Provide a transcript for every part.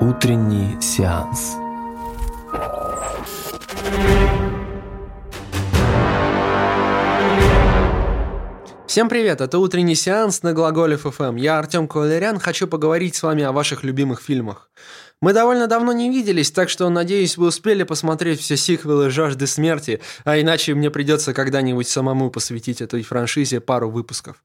Утренний сеанс. Всем привет, это «Утренний сеанс» на Глаголев FM. Я Артём Кавалерян, хочу поговорить с вами о ваших любимых фильмах. Мы довольно давно не виделись, так что, надеюсь, вы успели посмотреть все сиквелы «Жажды смерти», а иначе мне придется когда-нибудь самому посвятить этой франшизе пару выпусков.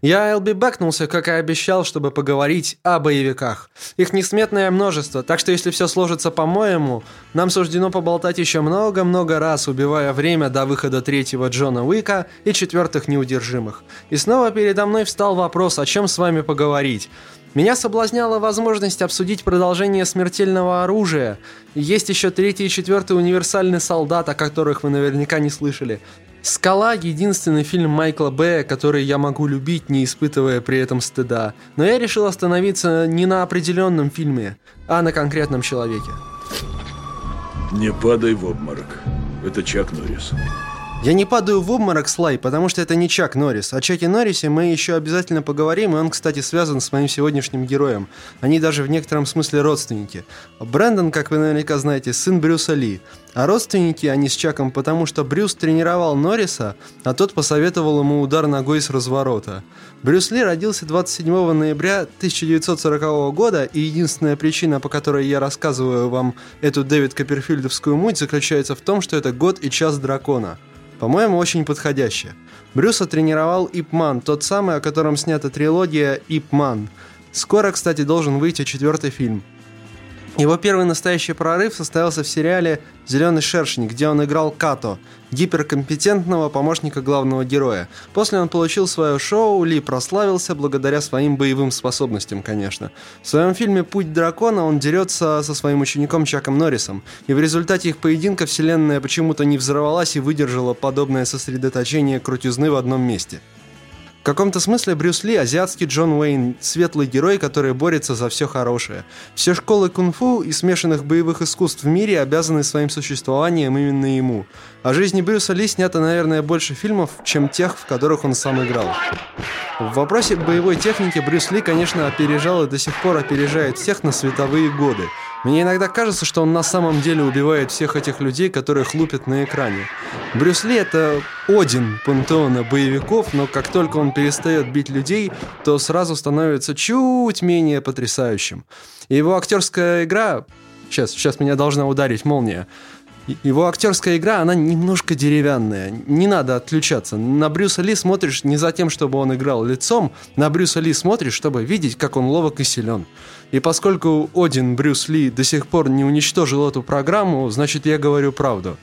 Я бэкнулся, как и обещал, чтобы поговорить о боевиках. Их несметное множество, так что если все сложится по-моему, нам суждено поболтать еще много-много раз, убивая время до выхода третьего Джона Уика и четвертых «Неудержимых». И снова передо мной встал вопрос, о чем с вами поговорить. Меня соблазняла возможность обсудить продолжение «Смертельного оружия». Есть еще третий и четвертый «Универсальный солдат», о которых вы наверняка не слышали. «Скала» — единственный фильм Майкла Бэя, который я могу любить, не испытывая при этом стыда. Но я решил остановиться не на определенном фильме, а на конкретном человеке. Не падай в обморок. Это Чак Норрис. Я не падаю в обморок, Слай, потому что это не Чак Норрис. О Чаке Норрисе мы еще обязательно поговорим, и он, кстати, связан с моим сегодняшним героем. Они даже в некотором смысле родственники. Брэндон, как вы наверняка знаете, сын Брюса Ли. А родственники они с Чаком, потому что Брюс тренировал Норриса, а тот посоветовал ему удар ногой с разворота. Брюс Ли родился 27 ноября 1940 года, и единственная причина, по которой я рассказываю вам эту Дэвид Копперфильдовскую муть, заключается в том, что это год и час дракона. По-моему, очень подходящее. Брюса тренировал Ип Ман, тот самый, о котором снята трилогия «Ип Ман». Скоро, кстати, должен выйти четвертый фильм. Его первый настоящий прорыв состоялся в сериале «Зелёный шершень», где он играл Като, гиперкомпетентного помощника главного героя. После он получил свое шоу, Ли прославился благодаря своим боевым способностям, конечно. В своем фильме «Путь дракона» он дерется со своим учеником Чаком Норрисом, и в результате их поединка вселенная почему-то не взорвалась и выдержала подобное сосредоточение крутизны в одном месте. В каком-то смысле Брюс Ли – азиатский Джон Уэйн, светлый герой, который борется за все хорошее. Все школы кунг-фу и смешанных боевых искусств в мире обязаны своим существованием именно ему. О жизни Брюса Ли снято, наверное, больше фильмов, чем тех, в которых он сам играл. В вопросе боевой техники Брюс Ли, конечно, опережал и до сих пор опережает всех на световые годы. Мне иногда кажется, что он на самом деле убивает всех этих людей, которых лупят на экране. Брюс Ли — это Один пантеона боевиков, но как только он перестает бить людей, то сразу становится чуть менее потрясающим. Его актерская игра... Сейчас меня должна ударить молния. Его актерская игра, она немножко деревянная. Не надо отключаться. На Брюса Ли смотришь не за тем, чтобы он играл лицом. На Брюса Ли смотришь, чтобы видеть, как он ловок и силен. И поскольку Один Брюс Ли до сих пор не уничтожил эту программу, значит, я говорю правду.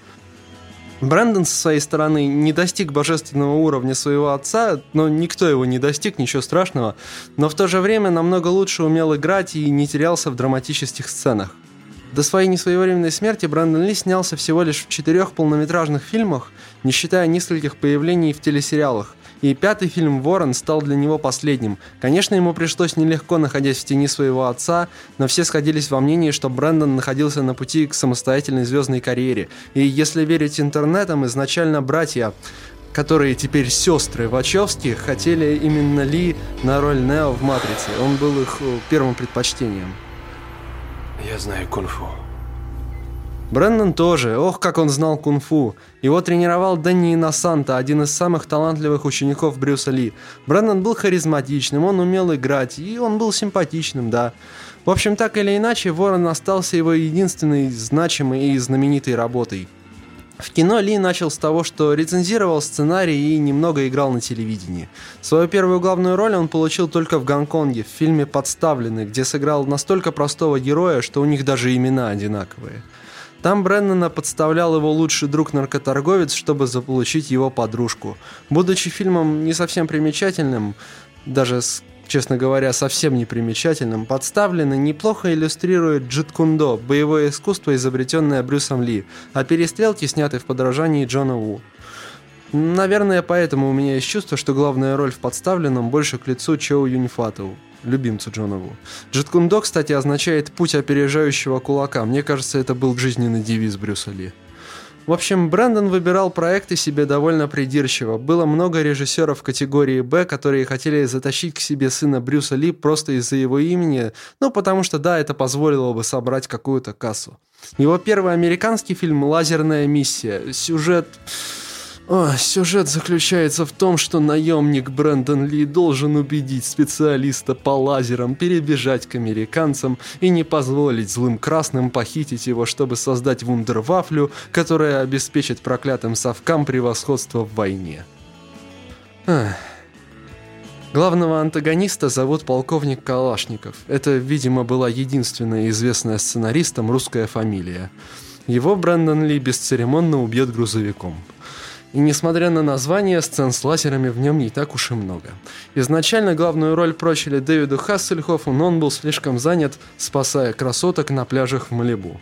Брэндон, со своей стороны, не достиг божественного уровня своего отца, но никто его не достиг, ничего страшного, но в то же время намного лучше умел играть и не терялся в драматических сценах. До своей несвоевременной смерти Брэндон Ли снялся всего лишь в 4 полнометражных фильмах, не считая нескольких появлений в телесериалах, и 5-й фильм «Ворон» стал для него последним. Конечно, ему пришлось нелегко, находясь в тени своего отца, но все сходились во мнении, что Брэндон находился на пути к самостоятельной звездной карьере. И если верить интернетам, изначально братья, которые теперь сестры Вачовски, хотели именно Ли на роль Нео в «Матрице». Он был их первым предпочтением. Я знаю кунг-фу. Брэндон тоже. Ох, как он знал кунг-фу. Его тренировал Дэнни Инносанто, один из самых талантливых учеников Брюса Ли. Брэндон был харизматичным, он умел играть, и он был симпатичным, да. В общем, так или иначе, «Ворон» остался его единственной значимой и знаменитой работой. В кино Ли начал с того, что рецензировал сценарий и немного играл на телевидении. Свою первую главную роль он получил только в Гонконге, в фильме «Подставленный», где сыграл настолько простого героя, что у них даже имена одинаковые. Там Брэндона подставлял его лучший друг-наркоторговец, чтобы заполучить его подружку. Будучи фильмом не совсем примечательным, даже, честно говоря, совсем непримечательным, «Подставленный» неплохо иллюстрирует джиткундо, боевое искусство, изобретенное Брюсом Ли, а перестрелки сняты в подражании Джона У. Наверное, поэтому у меня есть чувство, что главная роль в «Подставленном» больше к лицу Чоу Юньфату, любимцу Джона У. Джиткундо, кстати, означает «путь опережающего кулака». Мне кажется, это был жизненный девиз Брюса Ли. В общем, Брэндон выбирал проекты себе довольно придирчиво. Было много режиссеров категории «Б», которые хотели затащить к себе сына Брюса Ли просто из-за его имени, ну, потому что, да, это позволило бы собрать какую-то кассу. Его первый американский фильм «Лазерная миссия». Сюжет заключается в том, что наемник Брэндон Ли должен убедить специалиста по лазерам перебежать к американцам и не позволить злым красным похитить его, чтобы создать вундервафлю, которая обеспечит проклятым совкам превосходство в войне. Главного антагониста зовут полковник Калашников. Это, видимо, была единственная известная сценаристам русская фамилия. Его Брэндон Ли бесцеремонно убьет грузовиком. И несмотря на название, сцен с лазерами в нем не так уж и много. Изначально главную роль прочили Дэвиду Хассельхоффу, но он был слишком занят, спасая красоток на пляжах в Малибу.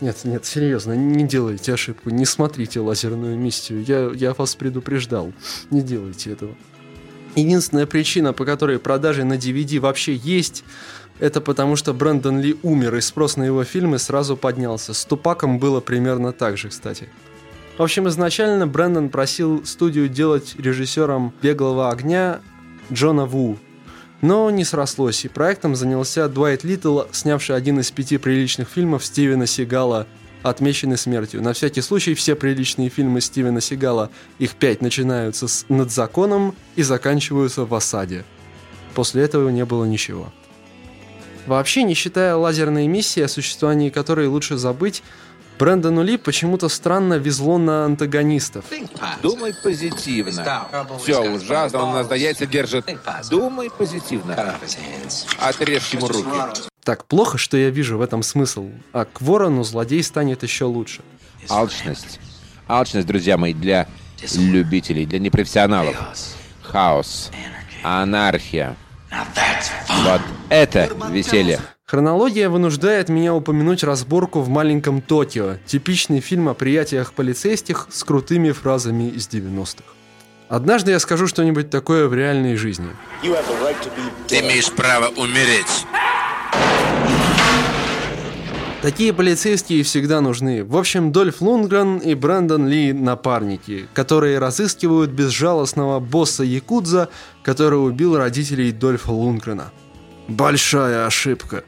Нет, серьезно, не делайте ошибку, не смотрите «Лазерную миссию», я вас предупреждал, не делайте этого. Единственная причина, по которой продажи на DVD вообще есть, это потому что Брэндон Ли умер, и спрос на его фильмы сразу поднялся. С Тупаком было примерно так же, кстати. В общем, изначально Брэндон просил студию делать режиссером «Беглого огня» Джона Уу, но не срослось, и проектом занялся Дуайт Литтл, снявший один из 5 приличных фильмов Стивена Сигала, отмеченный смертью. На всякий случай, все приличные фильмы Стивена Сигала, их 5, начинаются с «Над законом» и заканчиваются в «Осаде». После этого не было ничего. Вообще, не считая «Лазерной миссии», о существовании которой лучше забыть, Брэндону Ли почему-то странно везло на антагонистов. Думай позитивно. Все ужасно, он нас до яйца держит. Думай позитивно. Отрежь ему руки. Так плохо, что я вижу в этом смысл. А к Ворону злодей станет еще лучше. Алчность. Алчность, друзья мои, для любителей, для непрофессионалов. Хаос. Анархия. Вот это веселье. Хронология вынуждает меня упомянуть «Разборку в маленьком Токио», типичный фильм о приятиях полицейских с крутыми фразами из 90-х. Однажды я скажу что-нибудь такое в реальной жизни. Ты имеешь право умереть. Такие полицейские всегда нужны. В общем, Дольф Лундгрен и Брэндон Ли – напарники, которые разыскивают безжалостного босса якудза, который убил родителей Дольфа Лундгрена. Большая ошибка.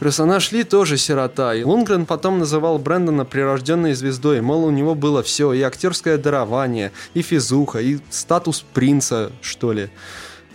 Персонаж Ли тоже сирота, и Лундгрен потом называл Брэндона прирожденной звездой, мол, у него было все, и актерское дарование, и физуха, и статус принца, что ли.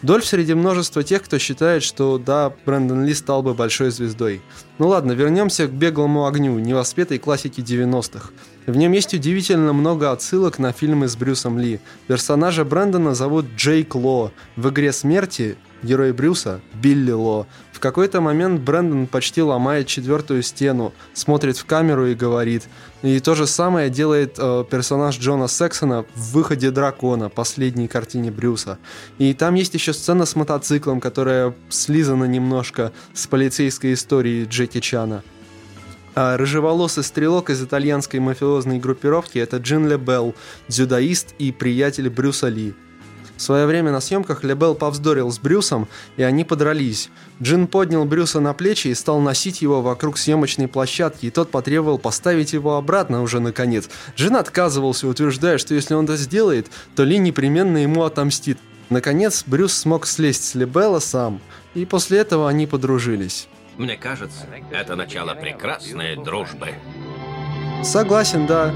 Дольф среди множества тех, кто считает, что да, Брэндон Ли стал бы большой звездой. Ну ладно, вернемся к «Беглому огню», невоспетой классике 90-х. В нем есть удивительно много отсылок на фильмы с Брюсом Ли. Персонажа Брэндона зовут Джейк Ло. В «Игре смерти» герой Брюса – Билли Ло. В какой-то момент Брэндон почти ломает четвертую стену, смотрит в камеру и говорит. И то же самое делает персонаж Джона Сексона в «Выходе дракона», последней картине Брюса. И там есть еще сцена с мотоциклом, которая слизана немножко с полицейской истории Джеки Чана. А рыжеволосый стрелок из итальянской мафиозной группировки – это Джин Лебелл, дзюдоист и приятель Брюса Ли. В свое время на съемках Лебелл повздорил с Брюсом, и они подрались. Джин поднял Брюса на плечи и стал носить его вокруг съемочной площадки, и тот потребовал поставить его обратно уже наконец. Джин отказывался, утверждая, что если он это сделает, то Ли непременно ему отомстит. Наконец, Брюс смог слезть с Лебелла сам, и после этого они подружились. Мне кажется, это начало прекрасной дружбы. Согласен, да.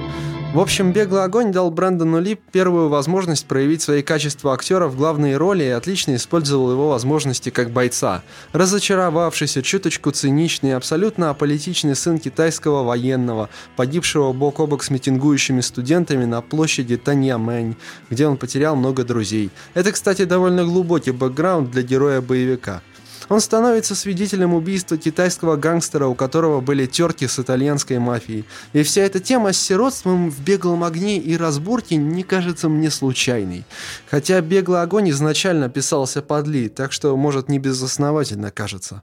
В общем, «Беглый огонь» дал Брэндону Ли первую возможность проявить свои качества актера в главной роли и отлично использовал его возможности как бойца. Разочаровавшийся, чуточку циничный, абсолютно аполитичный сын китайского военного, погибшего бок о бок с митингующими студентами на площади Таньямэнь, где он потерял много друзей. Это, кстати, довольно глубокий бэкграунд для героя-боевика. Он становится свидетелем убийства китайского гангстера, у которого были терки с итальянской мафией. И вся эта тема с сиротством в «Беглом огне» и «Разборке» не кажется мне случайной. Хотя «Беглый огонь» изначально писался под Ли, так что, может, не безосновательно кажется.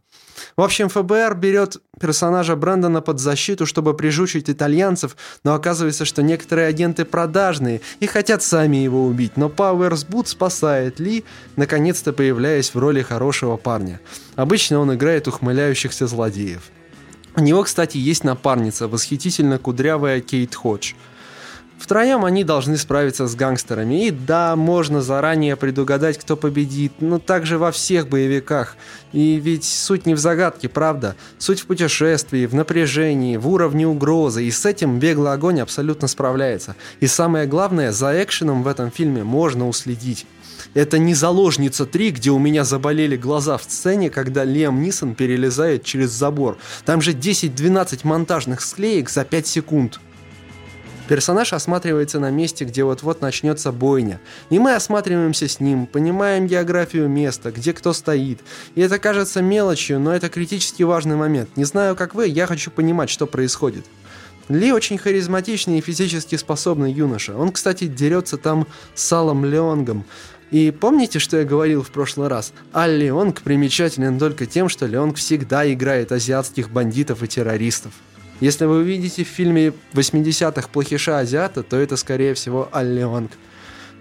В общем, ФБР берет персонажа Брэндона под защиту, чтобы прижучить итальянцев, но оказывается, что некоторые агенты продажные и хотят сами его убить, но Пауэрс Бут спасает Ли, наконец-то появляясь в роли хорошего парня. Обычно он играет ухмыляющихся злодеев. У него, кстати, есть напарница, восхитительно кудрявая Кейт Ходж. Втроем они должны справиться с гангстерами. И да, можно заранее предугадать, кто победит, но так же во всех боевиках. И ведь суть не в загадке, правда? Суть в путешествии, в напряжении, в уровне угрозы. И с этим «Беглый огонь» абсолютно справляется. И самое главное, за экшеном в этом фильме можно уследить. Это не «Заложница 3», где у меня заболели глаза в сцене, когда Лиам Нисон перелезает через забор. Там же 10-12 монтажных склеек за 5 секунд. Персонаж осматривается на месте, где вот-вот начнется бойня. И мы осматриваемся с ним, понимаем географию места, где кто стоит. И это кажется мелочью, но это критически важный момент. Не знаю, как вы, я хочу понимать, что происходит. Ли очень харизматичный и физически способный юноша. Он, кстати, дерется там с Алом Леонгом. И помните, что я говорил в прошлый раз? Ал Леонг примечателен только тем, что Леонг всегда играет азиатских бандитов и террористов. Если вы увидите в фильме 80-х плохиша-азиата, то это, скорее всего, Ал Леонг.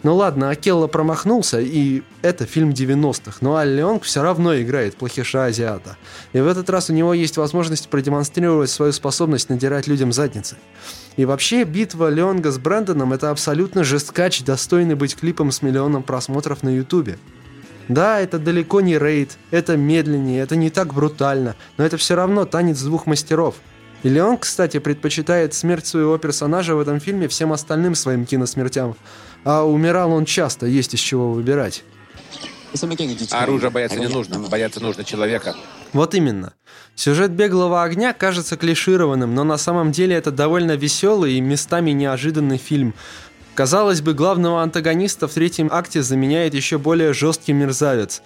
Ну ладно, Акелла промахнулся, и это фильм 90-х, но Ал Леонг все равно играет плохиша-азиата. И в этот раз у него есть возможность продемонстрировать свою способность надирать людям задницы. И вообще, битва Леонга с Брэндоном – это абсолютно жесткач, достойный быть клипом с миллионом просмотров на Ютубе. Да, это далеко не рейд, это медленнее, это не так брутально, но это все равно танец двух мастеров. И Леонг, кстати, предпочитает смерть своего персонажа в этом фильме всем остальным своим киносмертям. А умирал он часто, есть из чего выбирать. Оружие бояться не нужно, бояться нужно человека. Вот именно. Сюжет «Беглого огня» кажется клишированным, но на самом деле это довольно веселый и местами неожиданный фильм. Казалось бы, главного антагониста в третьем акте заменяет еще более жесткий мерзавец.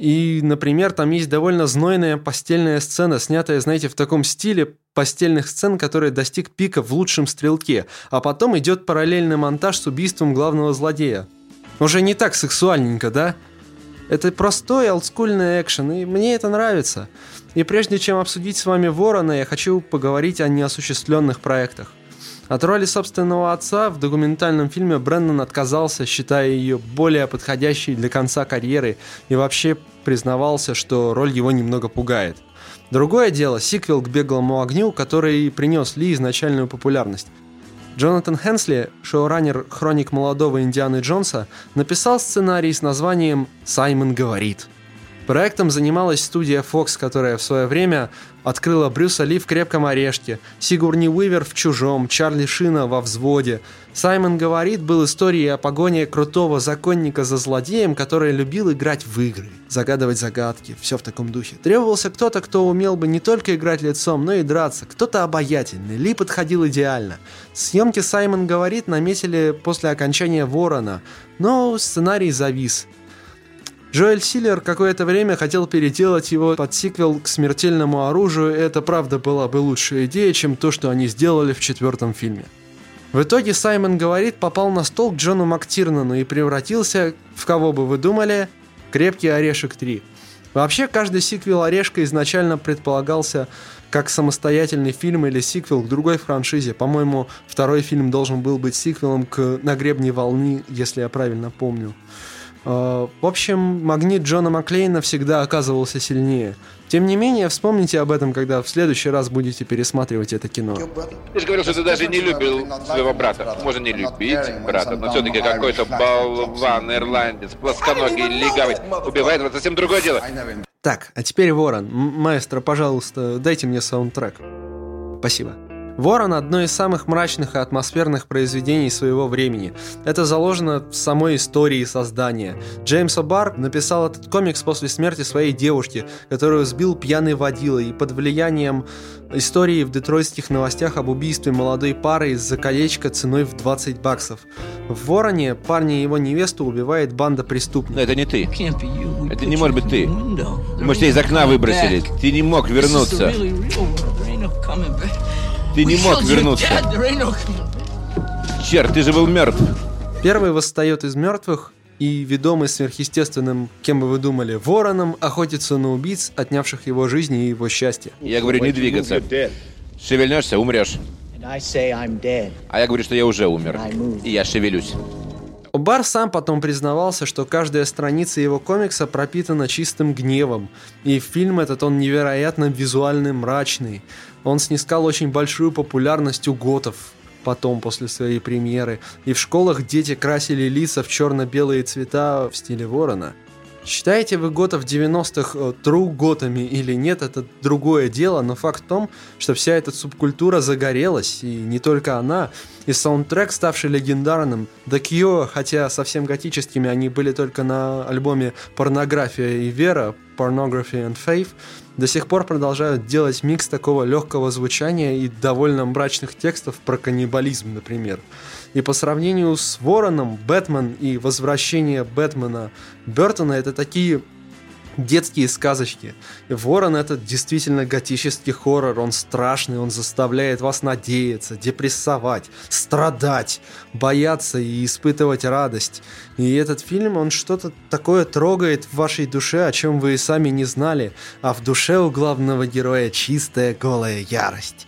И, например, там есть довольно знойная постельная сцена, снятая, знаете, в таком стиле постельных сцен, который достиг пика в «Лучшем стрелке», а потом идет параллельный монтаж с убийством главного злодея. Уже не так сексуальненько, да? Это простой олдскульный экшен, и мне это нравится. И прежде чем обсудить с вами «Ворона», я хочу поговорить о неосуществленных проектах. От роли собственного отца в документальном фильме Брэндон отказался, считая ее более подходящей для конца карьеры, и вообще признавался, что роль его немного пугает. Другое дело — сиквел к «Беглому огню», который принес Ли изначальную популярность. Джонатан Хенсли, шоураннер «Хроник молодого Индианы Джонса», написал сценарий с названием «Саймон говорит». Проектом занималась студия Fox, которая в свое время открыла Брюса Ли в «Крепком орешке», Сигурни Уивер в «Чужом», Чарли Шина во «Взводе». «Саймон говорит» был историей о погоне крутого законника за злодеем, который любил играть в игры, загадывать загадки, все в таком духе. Требовался кто-то, кто умел бы не только играть лицом, но и драться, кто-то обаятельный, Ли подходил идеально. Съемки «Саймон говорит» наметили после окончания «Ворона», но сценарий завис. Джоэль Силлер какое-то время хотел переделать его под сиквел к «Смертельному оружию», и это правда была бы лучшая идея, чем то, что они сделали в четвертом фильме. В итоге «Саймон говорит» попал на стол к Джону МакТирнану и превратился, в кого бы вы думали, «Крепкий орешек 3». Вообще, каждый сиквел «Орешка» изначально предполагался как самостоятельный фильм или сиквел к другой франшизе. По-моему, второй фильм должен был быть сиквелом к «На гребне волны», если я правильно помню. В общем, магнит Джона Маклейна всегда оказывался сильнее. Тем не менее, вспомните об этом, когда в следующий раз будете пересматривать это кино. Ты же говорил, что ты даже не любил своего брата. Можно не любить брата, но все-таки какой-то болван, ирландец, плосконогий, легавый убивает, вот совсем другое дело. Так, а теперь «Ворон». Маэстро, пожалуйста, дайте мне саундтрек. Спасибо. «Ворон» — одно из самых мрачных и атмосферных произведений своего времени. Это заложено в самой истории создания. Джеймс О'Барр написал этот комикс после смерти своей девушки, которую сбил пьяный водила, и под влиянием истории в детройтских новостях об убийстве молодой пары из-за колечка ценой в $20. В «Вороне» парня и его невесту убивает банда преступников. Но это не ты. Это не может быть ты. Мы тебя из окна выбросили. Ты не мог вернуться. Ты не мог вернуться. Черт, ты же был мертв. Первый восстает из мертвых и, ведомый сверхъестественным, кем бы вы думали, вороном, охотится на убийц, отнявших его жизнь и его счастье. Я говорю, не двигаться. Шевельнешься — умрешь. А я говорю, что я уже умер. И я шевелюсь. О'Барр сам потом признавался, что каждая страница его комикса пропитана чистым гневом, и фильм этот он невероятно визуально мрачный. Он снискал очень большую популярность у готов. потом после своей премьеры, и в школах дети красили лица в черно-белые цвета в стиле Ворона. Считаете вы готов 90-х тру-готами или нет, это другое дело, но факт в том, что вся эта субкультура загорелась, и не только она, и саундтрек, ставший легендарным, The Cure, хотя совсем готическими они были только на альбоме «Порнография и вера», «Pornography and Faith», до сих пор продолжают делать микс такого легкого звучания и довольно мрачных текстов про каннибализм, например. И по сравнению с Вороном, Бэтмен и Возвращение Бэтмена Бёртона — это такие детские сказочки. И Ворон — это действительно готический хоррор, он страшный, он заставляет вас надеяться, депрессовать, страдать, бояться и испытывать радость. И этот фильм, он что-то такое трогает в вашей душе, о чем вы и сами не знали, а в душе у главного героя чистая голая ярость.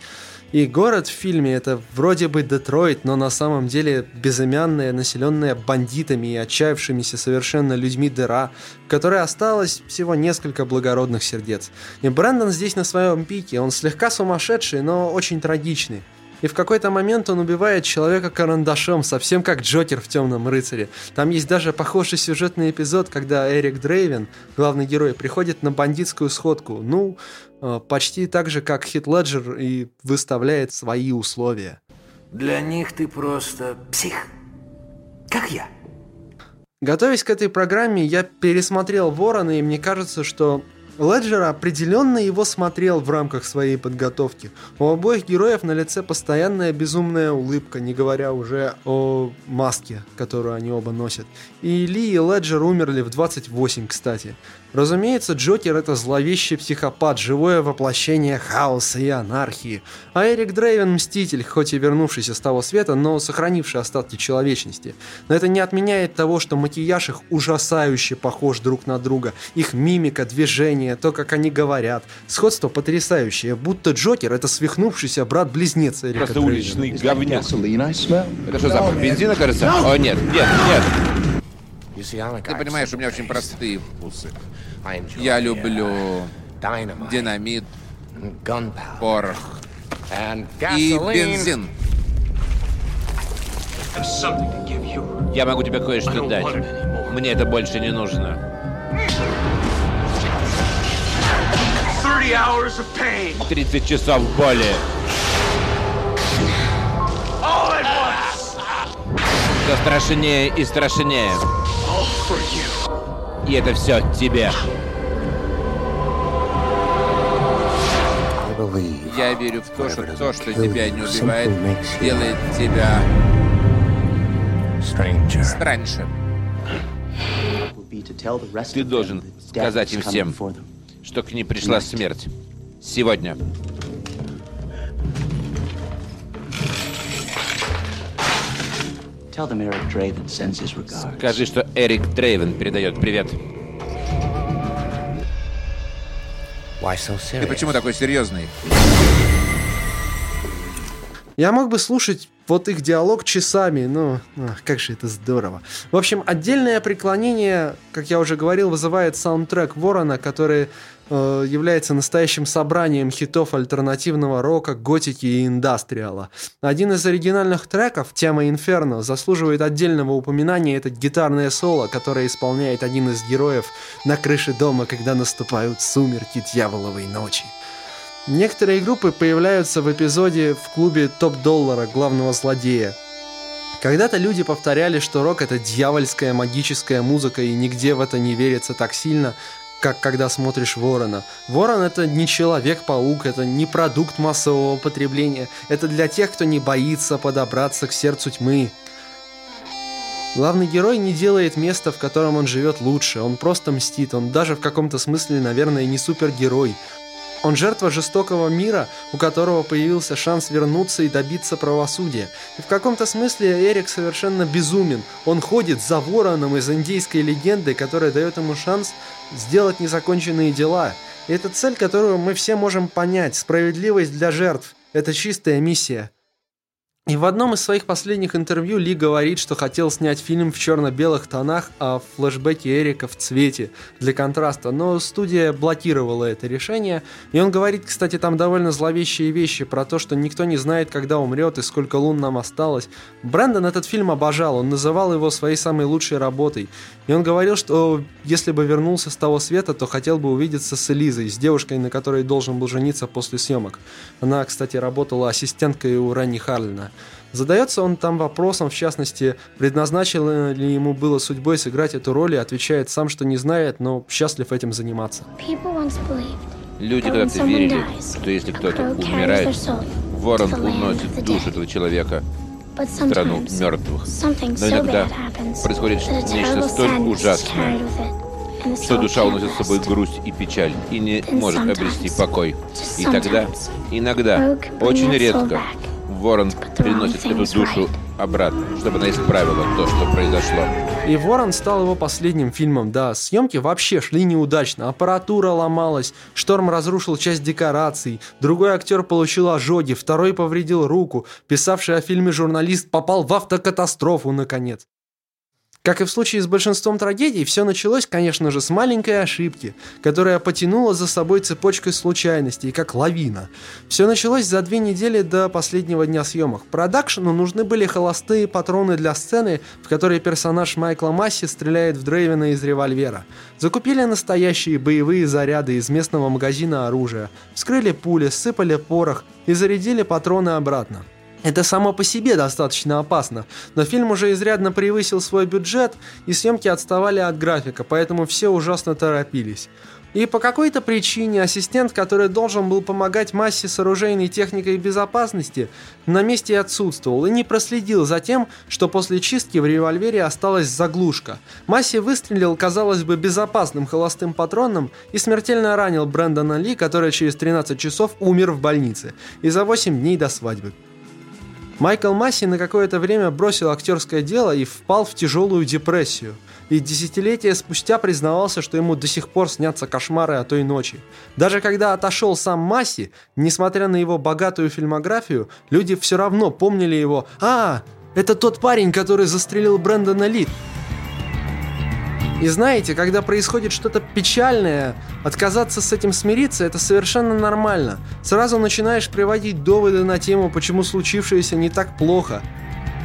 И город в фильме — это вроде бы Детройт, но на самом деле безымянная, населенная бандитами и отчаявшимися совершенно людьми дыра, в которой осталось всего несколько благородных сердец. И Брэндон здесь на своем пике, он слегка сумасшедший, но очень трагичный. И в какой-то момент он убивает человека карандашом, совсем как Джокер в «Темном рыцаре». Там есть даже похожий сюжетный эпизод, когда Эрик Дрейвен, главный герой, приходит на бандитскую сходку. Ну, почти так же, как Хит Леджер, и выставляет свои условия. Для них ты просто псих, как я. Готовясь к этой программе, я пересмотрел «Ворона», и мне кажется, что Леджер определенно его смотрел в рамках своей подготовки. У обоих героев на лице постоянная безумная улыбка, не говоря уже о маске, которую они оба носят. И Ли, и Леджер умерли в 28, кстати. Разумеется, Джокер — это зловещий психопат, живое воплощение хаоса и анархии. А Эрик Дрейвен — мститель, хоть и вернувшийся с того света, но сохранивший остатки человечности. Но это не отменяет того, что макияж их ужасающе похож друг на друга. Их мимика, движение, то, как они говорят. Сходство потрясающее, будто Джокер — это свихнувшийся брат-близнец Эрика Дрейвена. Просто уличный говняк. Это что, запах бензина, кажется? О, нет. Ты понимаешь, у меня очень простые вкусы. Я люблю динамит, порох и бензин. Я могу тебе кое-что дать. Мне это больше не нужно. 30 часов боли. Все страшнее и страшнее. И это все тебе. Я верю в то, что тебя не убивает, делает тебя страннейшим. Ты должен сказать им всем, что к ним пришла смерть. Сегодня. Скажи, что Эрик Дрейвен передает привет. Ты почему такой серьезный? Я мог бы слушать вот их диалог часами, но как же это здорово. В общем, отдельное преклонение, как я уже говорил, вызывает саундтрек «Ворона», который является настоящим собранием хитов альтернативного рока, готики и индастриала. Один из оригинальных треков, тема «Инферно», заслуживает отдельного упоминания. Это гитарное соло, которое исполняет один из героев на крыше дома, когда наступают сумерки дьяволовой ночи. Некоторые группы появляются в эпизоде в клубе «Топ-доллара» главного злодея. Когда-то люди повторяли, что рок — это дьявольская магическая музыка, и нигде в это не верится так сильно, как когда смотришь «Ворона». «Ворон» — это не Человек-паук, это не продукт массового потребления, это для тех, кто не боится подобраться к сердцу тьмы. Главный герой не делает место, в котором он живет, лучше, он просто мстит, он даже в каком-то смысле, наверное, не супергерой. Он жертва жестокого мира, у которого появился шанс вернуться и добиться правосудия. И в каком-то смысле Эрик совершенно безумен. Он ходит за вороном из индейской легенды, которая дает ему шанс сделать незаконченные дела. И это цель, которую мы все можем понять. Справедливость для жертв. Это чистая миссия. И в одном из своих последних интервью Ли говорит, что хотел снять фильм в черно-белых тонах о флешбеке Эрика в цвете для контраста, но студия блокировала это решение. И он говорит, кстати, там довольно зловещие вещи про то, что никто не знает, когда умрет и сколько лун нам осталось. Брэндон этот фильм обожал, он называл его своей самой лучшей работой. И он говорил, что если бы вернулся с того света, то хотел бы увидеться с Элизой, с девушкой, на которой должен был жениться после съемок. Она, кстати, работала ассистенткой у Ронни Харлина. Задается он там вопросом, в частности, предназначено ли ему было судьбой сыграть эту роль, и отвечает сам, что не знает, но счастлив этим заниматься. Люди когда-то верили, что если кто-то умирает, ворон уносит душу этого человека в страну мертвых. Но иногда происходит нечто столь ужасное, что душа уносит с собой грусть и печаль и не может обрести покой. И тогда, иногда, очень редко, Ворон приносит эту душу обратно, чтобы она исправила то, что произошло. И «Ворон» стал его последним фильмом. Да, съемки вообще шли неудачно. Аппаратура ломалась, шторм разрушил часть декораций, другой актер получил ожоги, второй повредил руку, писавший о фильме журналист попал в автокатастрофу, наконец. Как и в случае с большинством трагедий, все началось, конечно же, с маленькой ошибки, которая потянула за собой цепочкой случайностей, как лавина. Все началось за 2 недели до последнего дня съемок. Продакшену нужны были холостые патроны для сцены, в которой персонаж Майкла Масси стреляет в Дрейвена из револьвера. Закупили настоящие боевые заряды из местного магазина оружия, вскрыли пули, сыпали порох и зарядили патроны обратно. Это само по себе достаточно опасно, но фильм уже изрядно превысил свой бюджет, и съемки отставали от графика, поэтому все ужасно торопились. И по какой-то причине ассистент, который должен был помогать Массе с оружейной техникой безопасности, на месте отсутствовал и не проследил за тем, что после чистки в револьвере осталась заглушка. Масси выстрелил, казалось бы, безопасным холостым патроном и смертельно ранил Брэндона Ли, который через 13 часов умер в больнице, и за 8 дней до свадьбы. Майкл Масси на какое-то время бросил актерское дело и впал в тяжелую депрессию. И десятилетия спустя признавался, что ему до сих пор снятся кошмары о той ночи. Даже когда отошел сам Масси, несмотря на его богатую фильмографию, люди все равно помнили его. «А, это тот парень, который застрелил Брэндона Ли». И знаете, когда происходит что-то печальное, отказаться с этим смириться – это совершенно нормально. Сразу начинаешь приводить доводы на тему, почему случившееся не так плохо.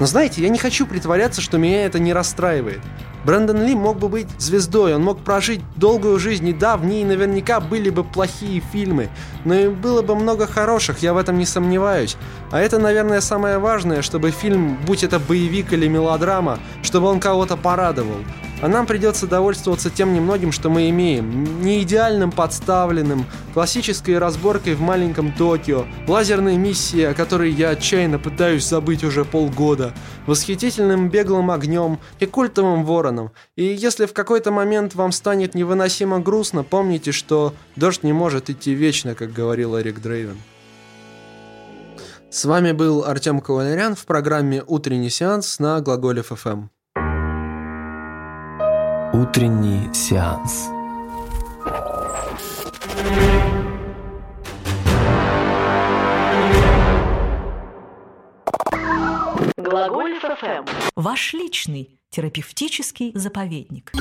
Но знаете, я не хочу притворяться, что меня это не расстраивает. Брэндон Ли мог бы быть звездой, он мог прожить долгую жизнь, и да, в ней наверняка были бы плохие фильмы, но и было бы много хороших, я в этом не сомневаюсь. А это, наверное, самое важное, чтобы фильм, будь это боевик или мелодрама, чтобы он кого-то порадовал. А нам придется довольствоваться тем немногим, что мы имеем. Не идеальным «Подставленным», классической «Разборкой в маленьком Токио», «Лазерной миссии», о которой я отчаянно пытаюсь забыть уже полгода, восхитительным «Беглым огнем» и культовым «Вороном». И если в какой-то момент вам станет невыносимо грустно, помните, что дождь не может идти вечно, как говорил Эрик Дрейвен. С вами был Артём Кавалерян в программе «Утренний сеанс» на Глаголев FM. Утренний сеанс. Глаголев FM. Ваш личный терапевтический заповедник.